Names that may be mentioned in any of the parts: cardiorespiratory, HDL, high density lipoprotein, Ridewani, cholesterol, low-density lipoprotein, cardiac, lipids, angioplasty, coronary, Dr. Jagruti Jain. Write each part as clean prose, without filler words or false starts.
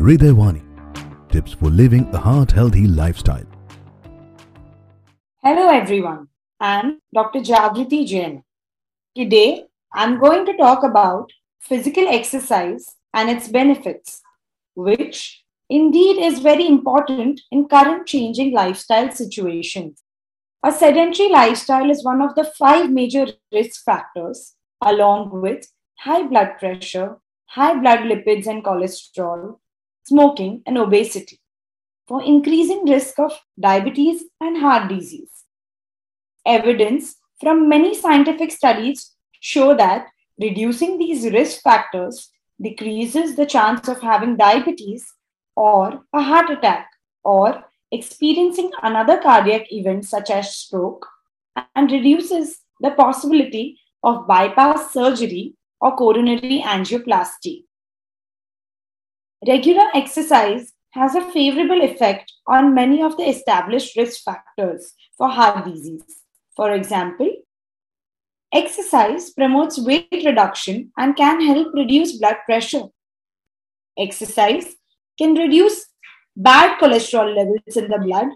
Ridewani, tips for living a heart-healthy lifestyle. Hello everyone, I'm Dr. Jagruti Jain. Today, I'm going to talk about physical exercise and its benefits, which indeed is very important in current changing lifestyle situations. A sedentary lifestyle is one of the 5 major risk factors, along with high blood pressure, high blood lipids and cholesterol, smoking and obesity, for increasing risk of diabetes and heart disease. Evidence from many scientific studies show that reducing these risk factors decreases the chance of having diabetes or a heart attack or experiencing another cardiac event such as stroke, and reduces the possibility of bypass surgery or coronary angioplasty. Regular exercise has a favorable effect on many of the established risk factors for heart disease. For example, exercise promotes weight reduction and can help reduce blood pressure. Exercise can reduce bad cholesterol levels in the blood,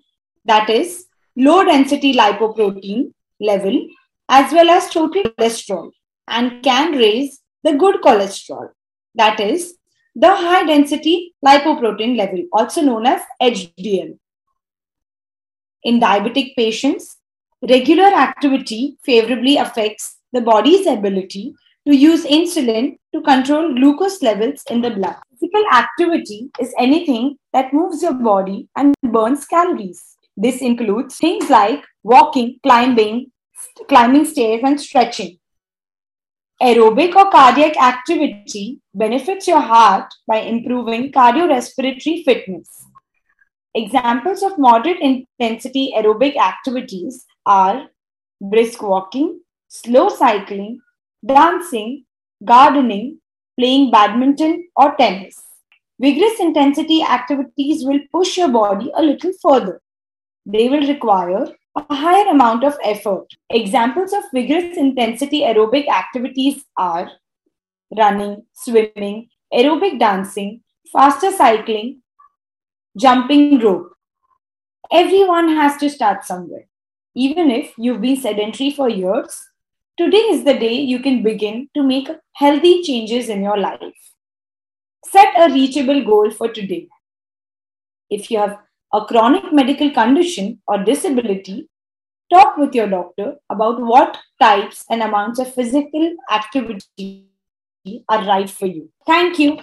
that is, low-density lipoprotein level, as well as total cholesterol, and can raise the good cholesterol, that is, the high density lipoprotein level, also known as HDL. In diabetic patients, regular activity favorably affects the body's ability to use insulin to control glucose levels in the blood. Physical activity is anything that moves your body and burns calories. This includes things like walking, climbing stairs, and stretching. Aerobic or cardiac activity benefits your heart by improving cardiorespiratory fitness. Examples of moderate intensity aerobic activities are brisk walking, slow cycling, dancing, gardening, playing badminton or tennis. Vigorous intensity activities will push your body a little further. They will require a higher amount of effort. Examples of vigorous intensity aerobic activities are running, swimming, aerobic dancing, faster cycling, jumping rope. Everyone has to start somewhere. Even if you've been sedentary for years, today is the day you can begin to make healthy changes in your life. Set a reachable goal for today. If you have a chronic medical condition or disability, talk with your doctor about what types and amounts of physical activity are right for you. Thank you.